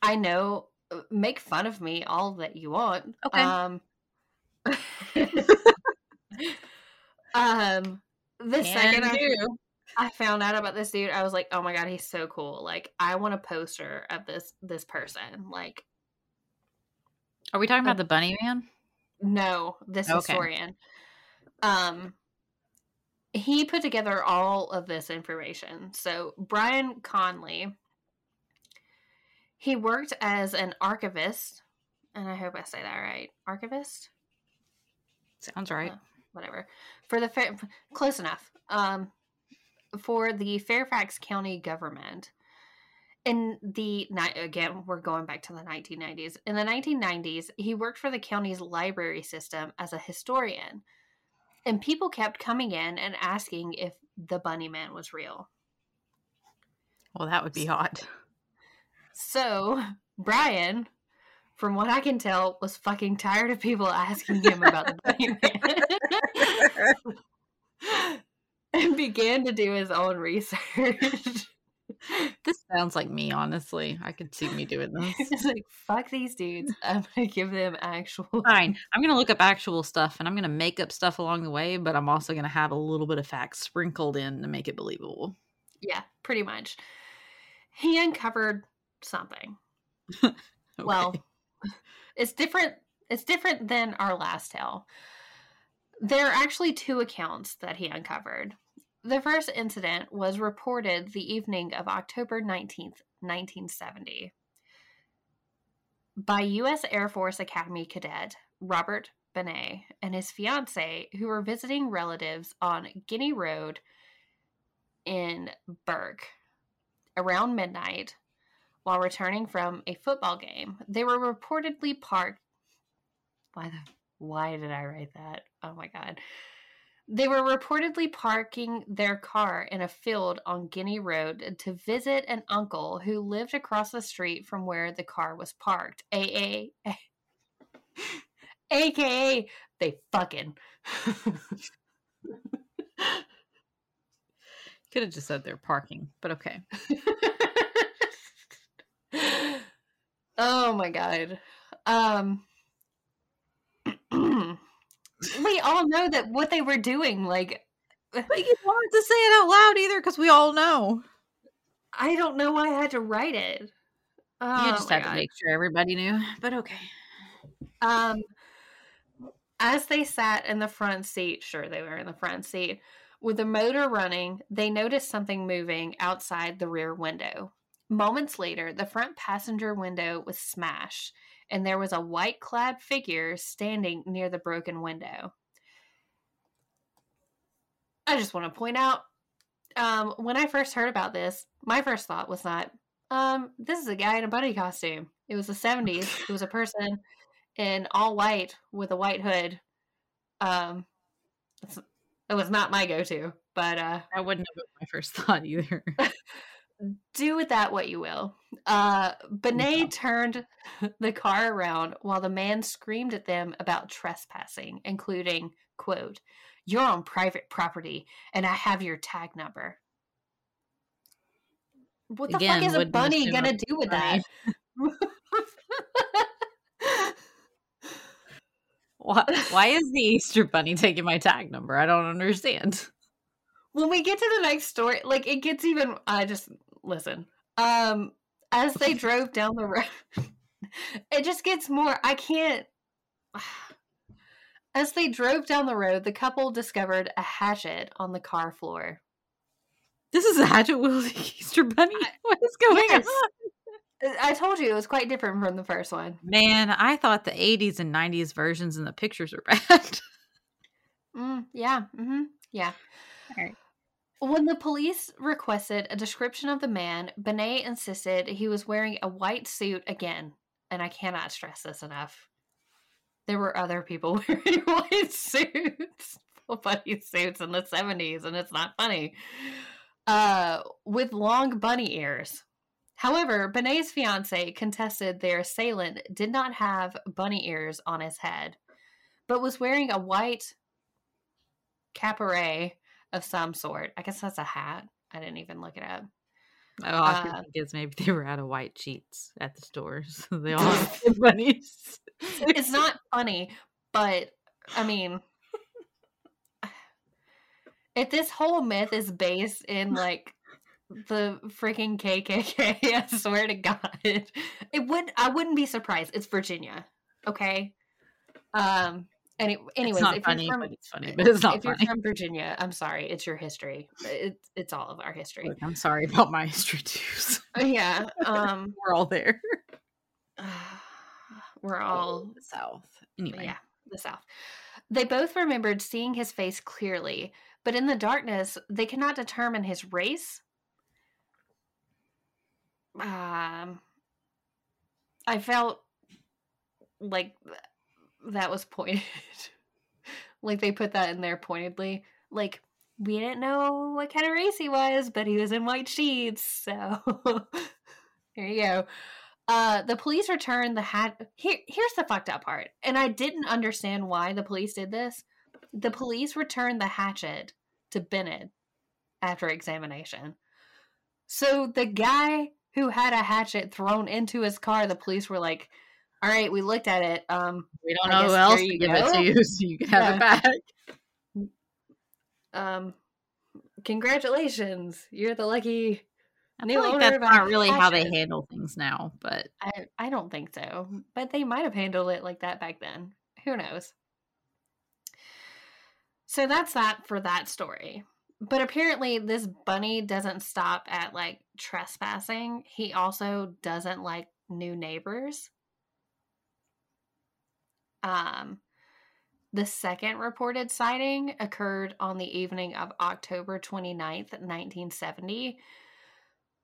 I know, make fun of me all that you want. Okay. Um, um the second I, I found out about this dude, I was like, oh my God, he's so cool. Like, I want a poster of this, this person. Like, are we talking uh, about the Bunny Man? No, this okay. historian. Um, he put together all of this information. So Brian Conley, he worked as an archivist, and I hope I say that right. Archivist? Sounds right. Uh, whatever. For the fair, close enough. Um, for the Fairfax County government. In the, again, we're going back to the nineteen nineties. In the nineteen nineties, he worked for the county's library system as a historian. And people kept coming in and asking if the Bunny Man was real. Well, that would be hot. So, Brian, from what I can tell, was fucking tired of people asking him about the Bunny Man. And began to do his own research. This sounds like me, honestly. I could see me doing this. It's like, fuck these dudes. I'm going to give them actual... Fine. I'm going to look up actual stuff, and I'm going to make up stuff along the way, but I'm also going to have a little bit of facts sprinkled in to make it believable. Yeah, pretty much. He uncovered something. Okay. Well, it's different It's different than our last tale. There are actually two accounts that he uncovered. The first incident was reported the evening of October nineteenth, nineteen seventy, by U S Air Force Academy cadet Robert Benet and his fiancée, who were visiting relatives on Guinea Road in Burke. Around midnight, while returning from a football game, they were reportedly parked. Why the? Why did I write that? Oh my God. They were reportedly parking their car in a field on Guinea Road to visit an uncle who lived across the street from where the car was parked. A A A K A they fucking. Could have just said they're parking, but okay. Oh my God. Um, we all know that what they were doing, like... But you wanted to say it out loud either, because we all know. I don't know why I had to write it. Oh, you just had God. to make sure everybody knew, but okay. Um, as they sat in the front seat, sure, they were in the front seat, with the motor running, they noticed something moving outside the rear window. Moments later, the front passenger window was smashed, and there was a white-clad figure standing near the broken window. I just want to point out, um, when I first heard about this, my first thought was not, um, this is a guy in a bunny costume. It was the seventies. It was a person in all white with a white hood. Um, it's It was not my go-to, but... Uh, I wouldn't have been my first thought either. Do with that what you will. Uh, Benet no. turned the car around while the man screamed at them about trespassing, including, quote, "You're on private property, and I have your tag number." What the Again, fuck is a bunny going to do with that? Why, why is the Easter Bunny taking my tag number? I don't understand. When we get to the next story, like, it gets even... I just... Listen. Um, as they drove down the road... It just gets more... I can't... As they drove down the road, the couple discovered a hatchet on the car floor. This is a hatchet-wielding Easter Bunny? I, what is going yes. on? I told you it was quite different from the first one. Man, I thought the eighties and nineties versions and the pictures were bad. mm, yeah. Mm-hmm, yeah. Okay. When the police requested a description of the man, Benet insisted he was wearing a white suit again. And I cannot stress this enough. There were other people wearing white suits. Funny suits in the seventies, and it's not funny. Uh, with long bunny ears. However, Benet's fiancé contested their assailant did not have bunny ears on his head, but was wearing a white caparé of some sort. I guess that's a hat. I didn't even look it up. Oh, all I uh, think is maybe they were out of white sheets at the stores. So they all have bunnies. It's not funny, but I mean, if this whole myth is based in like the freaking K K K, I swear to God, it would I wouldn't be surprised. It's Virginia, okay? Um, and it, anyways, it's not if funny, you're from, but it's funny, but it's not if funny. If you're from Virginia, I'm sorry, it's your history. It's it's all of our history. Look, I'm sorry about my history too. So. Yeah, um, we're all there. Uh, we're all oh, the South, anyway. Yeah, the South. They both remembered seeing his face clearly, but in the darkness, they could not determine his race. Um, I felt like th- that was pointed. Like they put that in there pointedly. Like we didn't know what kind of race he was, but he was in white sheets. So there you go. Uh, the police returned the hat. Here, here's the fucked up part, and I didn't understand why the police did this. The police returned the hatchet to Benet after examination. So the guy who had a hatchet thrown into his car, the police were like, all right, we looked at it. Um, we don't know who else to give it to you, so you can have it back. Um, congratulations. You're the lucky I feel like that's not really fashion. How they handle things now, but I, I don't think so. But they might have handled it like that back then. Who knows? So that's that for that story. But apparently this bunny doesn't stop at like trespassing. He also doesn't like new neighbors. Um, the second reported sighting occurred on the evening of October twenty-ninth, nineteen seventy,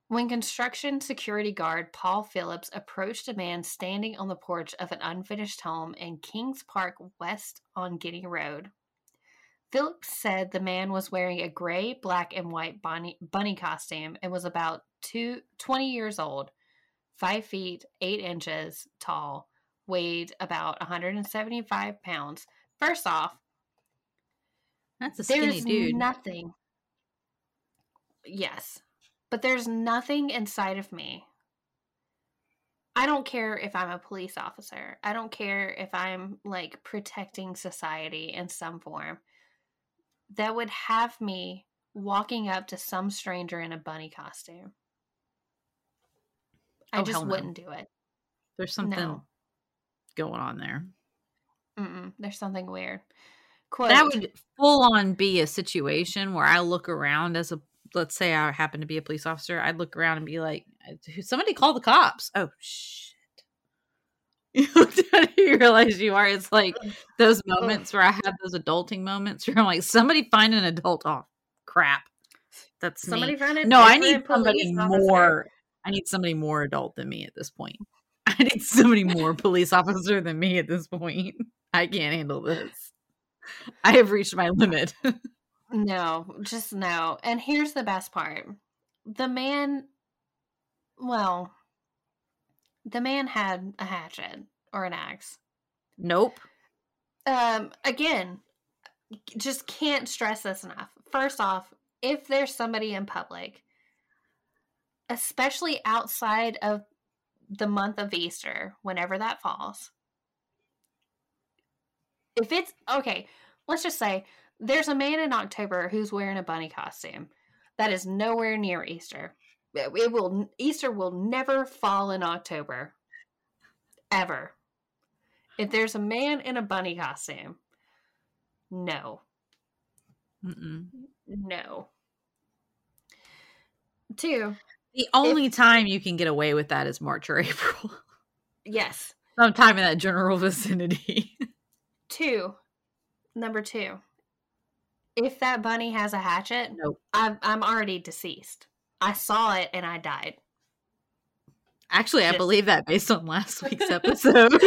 when construction security guard Paul Phillips approached a man standing on the porch of an unfinished home in Kings Park West on Guinea Road. Phillips said the man was wearing a gray, black, and white bunny, bunny costume and was about two, twenty years old, five feet, eight inches tall, weighed about one hundred seventy-five pounds. First off, that's a skinny dude. There's nothing. Yes. But there's nothing inside of me. I don't care if I'm a police officer. I don't care if I'm, like, protecting society in some form. That would have me walking up to some stranger in a bunny costume. I oh, just no. wouldn't do it. There's something no. going on there. Mm-mm, there's something weird. Quote, that would full-on be a situation where I look around as a let's say I happen to be a police officer, I'd look around and be like, somebody call the cops. Oh, shit. You realize you are. It's like those moments where I have those adulting moments where I'm like, somebody find an adult. Oh, crap. That's somebody me. Find no, I need somebody more. I need somebody more adult than me at this point. I need somebody more police officer than me at this point. I can't handle this. I have reached my limit. No, just no. And here's the best part. The man, well, the man had a hatchet or an axe. Nope. Um, again, just can't stress this enough. First off, if there's somebody in public, especially outside of the month of Easter, whenever that falls, if it's, okay, let's just say, there's a man in October who's wearing a bunny costume. That is nowhere near Easter. It will Easter will never fall in October. Ever. If there's a man in a bunny costume, no. Mm-mm. No. Two. The only if, time you can get away with that is March or April. Yes. Sometime in that general vicinity. Two. Number two. If that bunny has a hatchet, nope. I'm, I'm already deceased. I saw it and I died. Actually, Just. I believe that based on last week's episode. You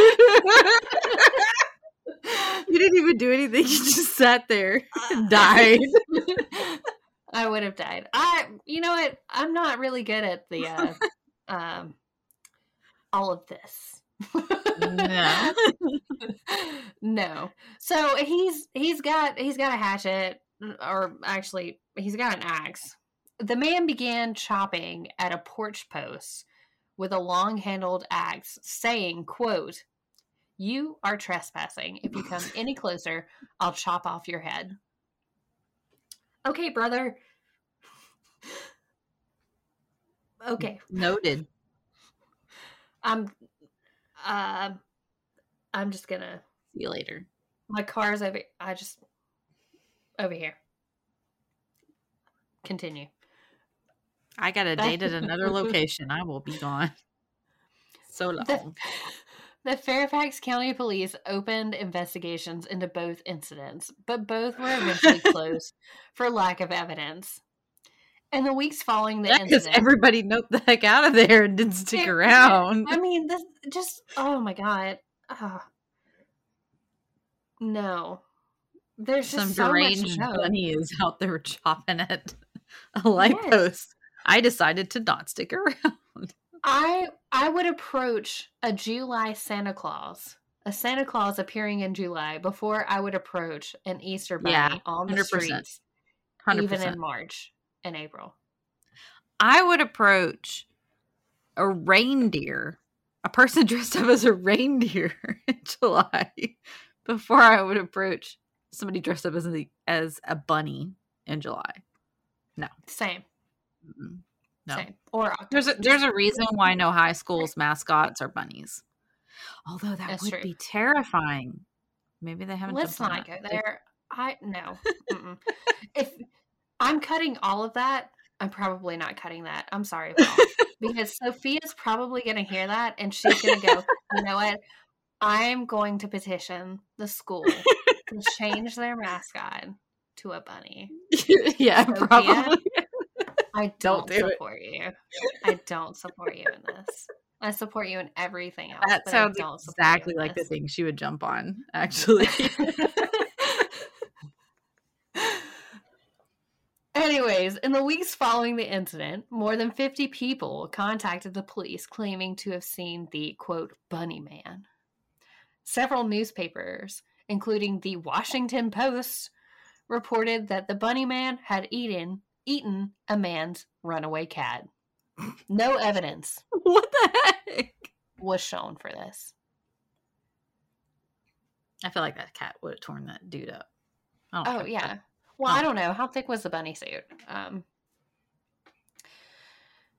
didn't even do anything. You just sat there and died. I would have died. I, you know what? I'm not really good at the, uh, um, all of this. No. No. So he's he's got he's got a hatchet, or actually he's got an axe. The man began chopping at a porch post with a long-handled axe, saying, quote, "You are trespassing. If you come any closer, I'll chop off your head." Okay, brother. Okay. Noted. I'm Uh, I'm just gonna see you later. My car's over. I just over here. Continue. I got a date at another location. I will be gone. So long. The, the Fairfax County Police opened investigations into both incidents, but both were eventually closed for lack of evidence. And the weeks following the yeah, incident, because everybody noped the heck out of there and didn't stick it, around. I mean, this just oh my god, oh. no! There's just some so deranged much bunny is out there chopping at a light yes. post. I decided to not stick around. I I would approach a July Santa Claus, a Santa Claus appearing in July, before I would approach an Easter bunny yeah, on the streets, one hundred percent. Even in March. In April. I would approach a reindeer, a person dressed up as a reindeer in July, before I would approach somebody dressed up as a, as a bunny in July. No. Same. No. Same. Or octopus. There's a, there's a reason why no high school's mascots are bunnies. Although that That's would true. be terrifying. Maybe they haven't. Let's not go there. I no. If I'm cutting all of that, I'm probably not cutting that. I'm sorry, Paul, because Sophia's probably going to hear that and she's going to go, you know what? I'm going to petition the school to change their mascot to a bunny. Yeah, Sophia, probably. I don't, don't do support it. you. I don't support you in this. I support you in everything else. That sounds exactly like this. the thing she would jump on, actually. Anyways, in the weeks following the incident, more than fifty people contacted the police claiming to have seen the, quote, bunny man. Several newspapers, including the Washington Post, reported that the bunny man had eaten, eaten a man's runaway cat. No evidence. What the heck? Was shown for this. I feel like that cat would have torn that dude up. Oh, yeah. That. Well, oh. I don't know. How thick was the bunny suit? Um.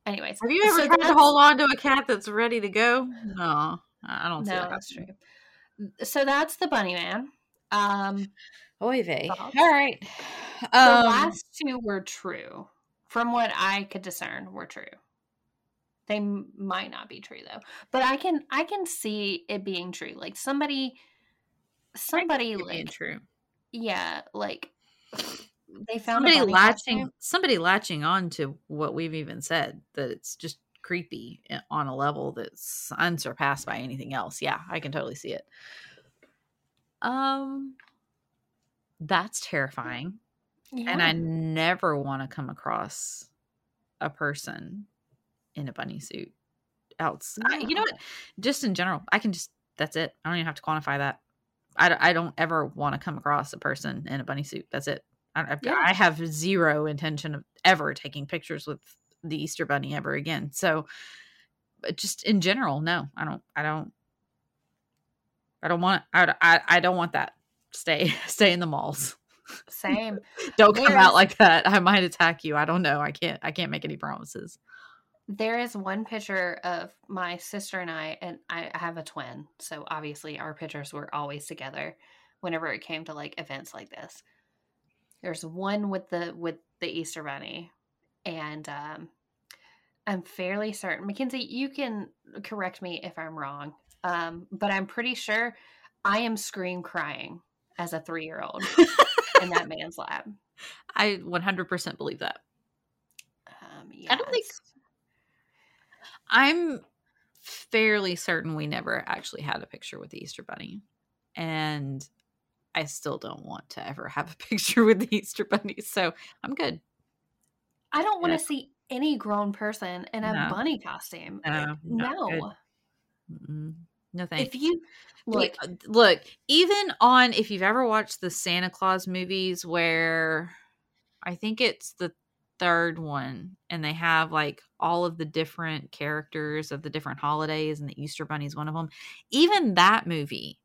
Anyways. Have you ever so tried to hold on to a cat that's ready to go? No. I don't see no, that. That's true. So that's the bunny man. Um, Oy vey. All right. Um, the last two were true. From what I could discern, were true. They m- might not be true though, but I can I can see it being true. Like somebody, somebody like true. Yeah, like they found somebody latching costume. somebody latching on to what we've even said, that it's just creepy on a level that's unsurpassed by anything else. Yeah, I can totally see it. Um, that's terrifying. Yeah. And I never want to come across a person in a bunny suit else. No. I, you know what? Just in general, I can just, that's it. I don't even have to quantify that. I, I don't ever want to come across a person in a bunny suit. That's it. I, yeah. I have zero intention of ever taking pictures with the Easter Bunny ever again. So just in general, no, I don't, I don't, I don't want, I, I, I don't want that. Stay, stay in the malls. Same. Don't come out like that. I might attack you. I don't know. I can't, I can't make any promises. There is one picture of my sister and I, and I have a twin. So obviously our pictures were always together whenever it came to like events like this. There's one with the, with the Easter Bunny. And, um, I'm fairly certain, Mackenzie, you can correct me if I'm wrong. Um, but I'm pretty sure I am scream crying as a three-year-old. In that man's lap. I one hundred percent believe that. Um, yes. I don't think... I'm fairly certain we never actually had a picture with the Easter Bunny. And I still don't want to ever have a picture with the Easter Bunny. So I'm good. I don't want to yeah. see any grown person in a no. bunny costume. No. No. No, thanks. If you look, look, even on, if you've ever watched the Santa Claus movies, where I think it's the third one, and they have like all of the different characters of the different holidays, and the Easter Bunny is one of them. Even that movie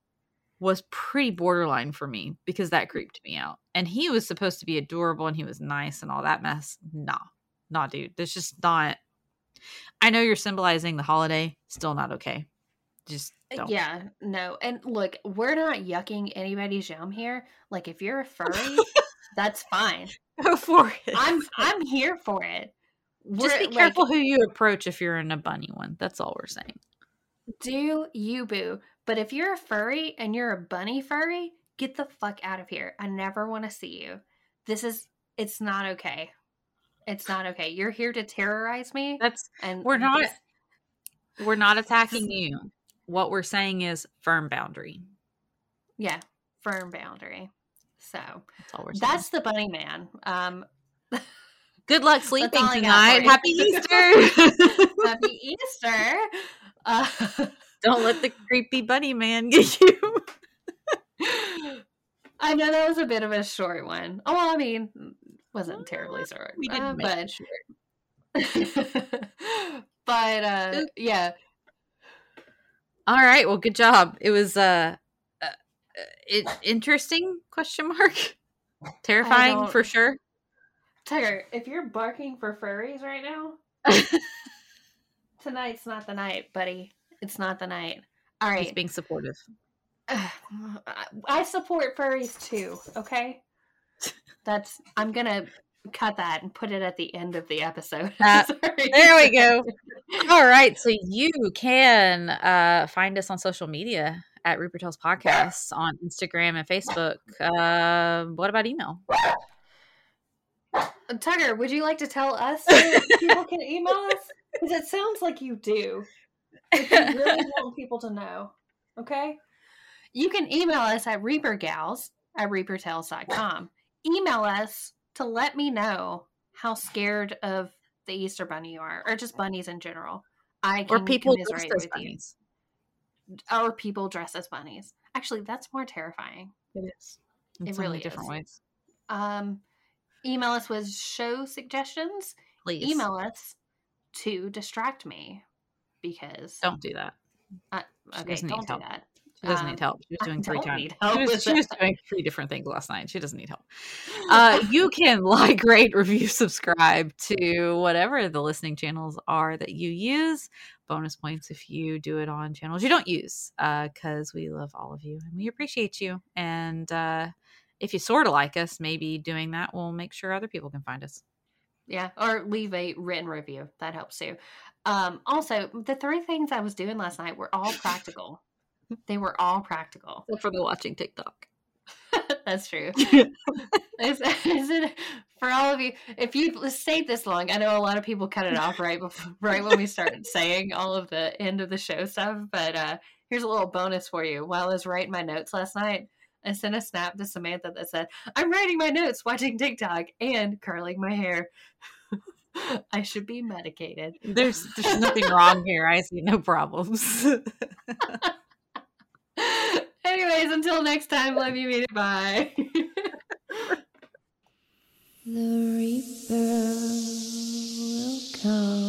was pretty borderline for me because that creeped me out. And he was supposed to be adorable and he was nice and all that mess. Nah, nah, dude. That's just not. I know you're symbolizing the holiday, still not okay. Just don't. Yeah, no. And look, we're not yucking anybody's yum here. Like if you're a furry, that's fine. Go for it. I'm I'm here for it. We're, Just be careful like, who you approach if you're in a bunny one. That's all we're saying. Do you, boo. But if you're a furry and you're a bunny furry, get the fuck out of here. I never want to see you. This is it's not okay. It's not okay. You're here to terrorize me. That's and we're not this, we're not attacking you. What we're saying is firm boundary. Yeah, firm boundary. So that's, all we're that's the bunny man. Um, Good luck sleeping tonight. Happy Easter. Happy Easter. Uh, Don't let the creepy bunny man get you. I know that was a bit of a short one. Oh, well, I mean, wasn't terribly short. We didn't uh, make but, it short. But uh, yeah. All right. Well, good job. It was uh, uh it, interesting question mark. Terrifying for sure. Tiger, if you're barking for furries right now, Tonight's not the night, buddy. It's not the night. All right. He's being supportive. I support furries too, okay? That's, I'm going to cut that and put it at the end of the episode. Uh, there we go. All right. So you can uh, find us on social media at Reaper Tales Podcasts on Instagram and Facebook. Uh, what about email? Tucker, would you like to tell us where people can email us? Because it sounds like you do. Like you really want people to know. Okay? You can email us at reapergals at reapertales dot com. Email us to let me know how scared of the Easter Bunny you are, or just bunnies in general. I can or people commiserate with bunnies. You. Or people dressed as bunnies. Actually, that's more terrifying. It is. It's it really different is. Ways. Um, email us with show suggestions. Please. Email us to distract me, because don't do that. Uh, okay, don't do help. That. She doesn't um, need help. She was doing three times. She was, she was doing three different things last night. She doesn't need help. Uh, you can like, rate, review, subscribe to whatever the listening channels are that you use. Bonus points if you do it on channels you don't use, because uh, we love all of you and we appreciate you. And uh, if you sort of like us, maybe doing that will make sure other people can find us. Yeah, or leave a written review. That helps too. Um, also, the three things I was doing last night were all practical. They were all practical. Except for the watching TikTok. That's true. is, is it for all of you? If you stayed this long, I know a lot of people cut it off right before, right when we started saying all of the end of the show stuff. But uh, here's a little bonus for you. While I was writing my notes last night, I sent a snap to Samantha that said, "I'm writing my notes, watching TikTok, and curling my hair. I should be medicated." There's there's nothing wrong here. I see no problems. Anyways, until next time, love you, meet it, bye. The Reaper will come.